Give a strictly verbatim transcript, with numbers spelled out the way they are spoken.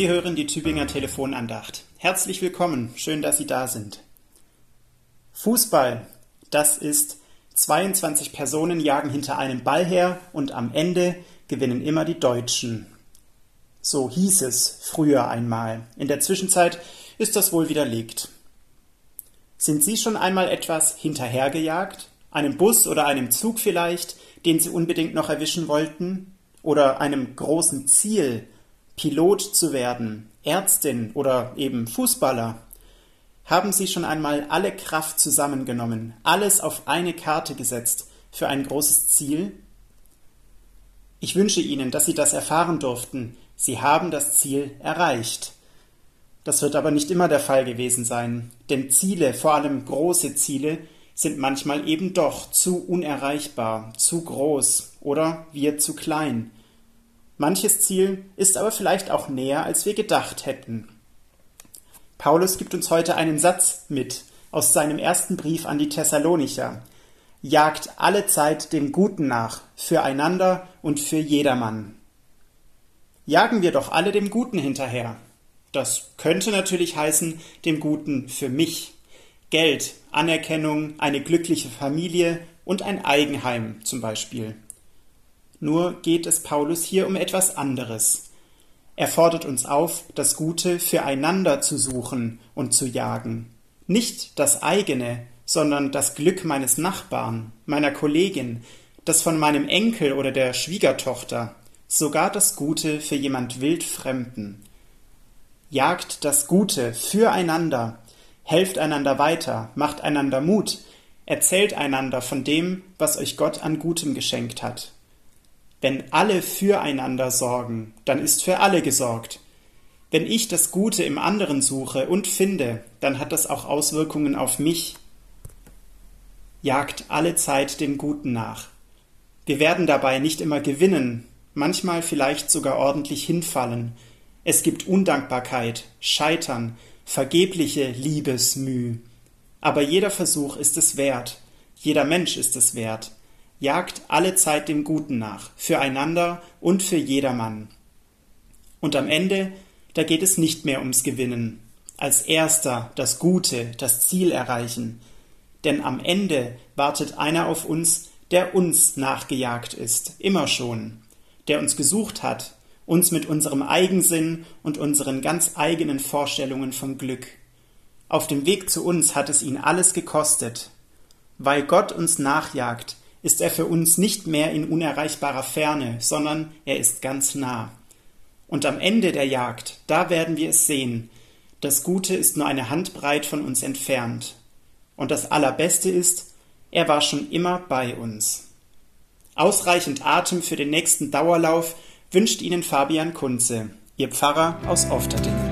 Sie hören die Tübinger Telefonandacht. Herzlich willkommen, schön, dass Sie da sind. Fußball, das ist zweiundzwanzig Personen jagen hinter einem Ball her und am Ende gewinnen immer die Deutschen. So hieß es früher einmal. In der Zwischenzeit ist das wohl widerlegt. Sind Sie schon einmal etwas hinterhergejagt? Einem Bus oder einem Zug vielleicht, den Sie unbedingt noch erwischen wollten? Oder einem großen Ziel, Pilot zu werden, Ärztin oder eben Fußballer? Haben Sie schon einmal alle Kraft zusammengenommen, alles auf eine Karte gesetzt für ein großes Ziel? Ich wünsche Ihnen, dass Sie das erfahren durften. Sie haben das Ziel erreicht. Das wird aber nicht immer der Fall gewesen sein, denn Ziele, vor allem große Ziele, sind manchmal eben doch zu unerreichbar, zu groß oder wir zu klein. Manches Ziel ist aber vielleicht auch näher, als wir gedacht hätten. Paulus gibt uns heute einen Satz mit aus seinem ersten Brief an die Thessalonicher. Jagt alle Zeit dem Guten nach, füreinander und für jedermann. Jagen wir doch alle dem Guten hinterher. Das könnte natürlich heißen, dem Guten für mich. Geld, Anerkennung, eine glückliche Familie und ein Eigenheim zum Beispiel. Nur geht es Paulus hier um etwas anderes. Er fordert uns auf, das Gute füreinander zu suchen und zu jagen. Nicht das eigene, sondern das Glück meines Nachbarn, meiner Kollegin, das von meinem Enkel oder der Schwiegertochter, sogar das Gute für jemand Wildfremden. Jagt das Gute füreinander, helft einander weiter, macht einander Mut, erzählt einander von dem, was euch Gott an Gutem geschenkt hat. Wenn alle füreinander sorgen, dann ist für alle gesorgt. Wenn ich das Gute im anderen suche und finde, dann hat das auch Auswirkungen auf mich. Jagt alle Zeit dem Guten nach. Wir werden dabei nicht immer gewinnen, manchmal vielleicht sogar ordentlich hinfallen. Es gibt Undankbarkeit, Scheitern, vergebliche Liebesmüh. Aber jeder Versuch ist es wert, jeder Mensch ist es wert. Jagt alle Zeit dem Guten nach, füreinander und für jedermann. Und am Ende, da geht es nicht mehr ums Gewinnen. Als Erster das Gute, das Ziel erreichen. Denn am Ende wartet einer auf uns, der uns nachgejagt ist, immer schon. Der uns gesucht hat, uns mit unserem Eigensinn und unseren ganz eigenen Vorstellungen von Glück. Auf dem Weg zu uns hat es ihn alles gekostet. Weil Gott uns nachjagt, ist er für uns nicht mehr in unerreichbarer Ferne, sondern er ist ganz nah. Und am Ende der Jagd, da werden wir es sehen. Das Gute ist nur eine Handbreit von uns entfernt. Und das Allerbeste ist, er war schon immer bei uns. Ausreichend Atem für den nächsten Dauerlauf wünscht Ihnen Fabian Kunze, Ihr Pfarrer aus Ofterdingen.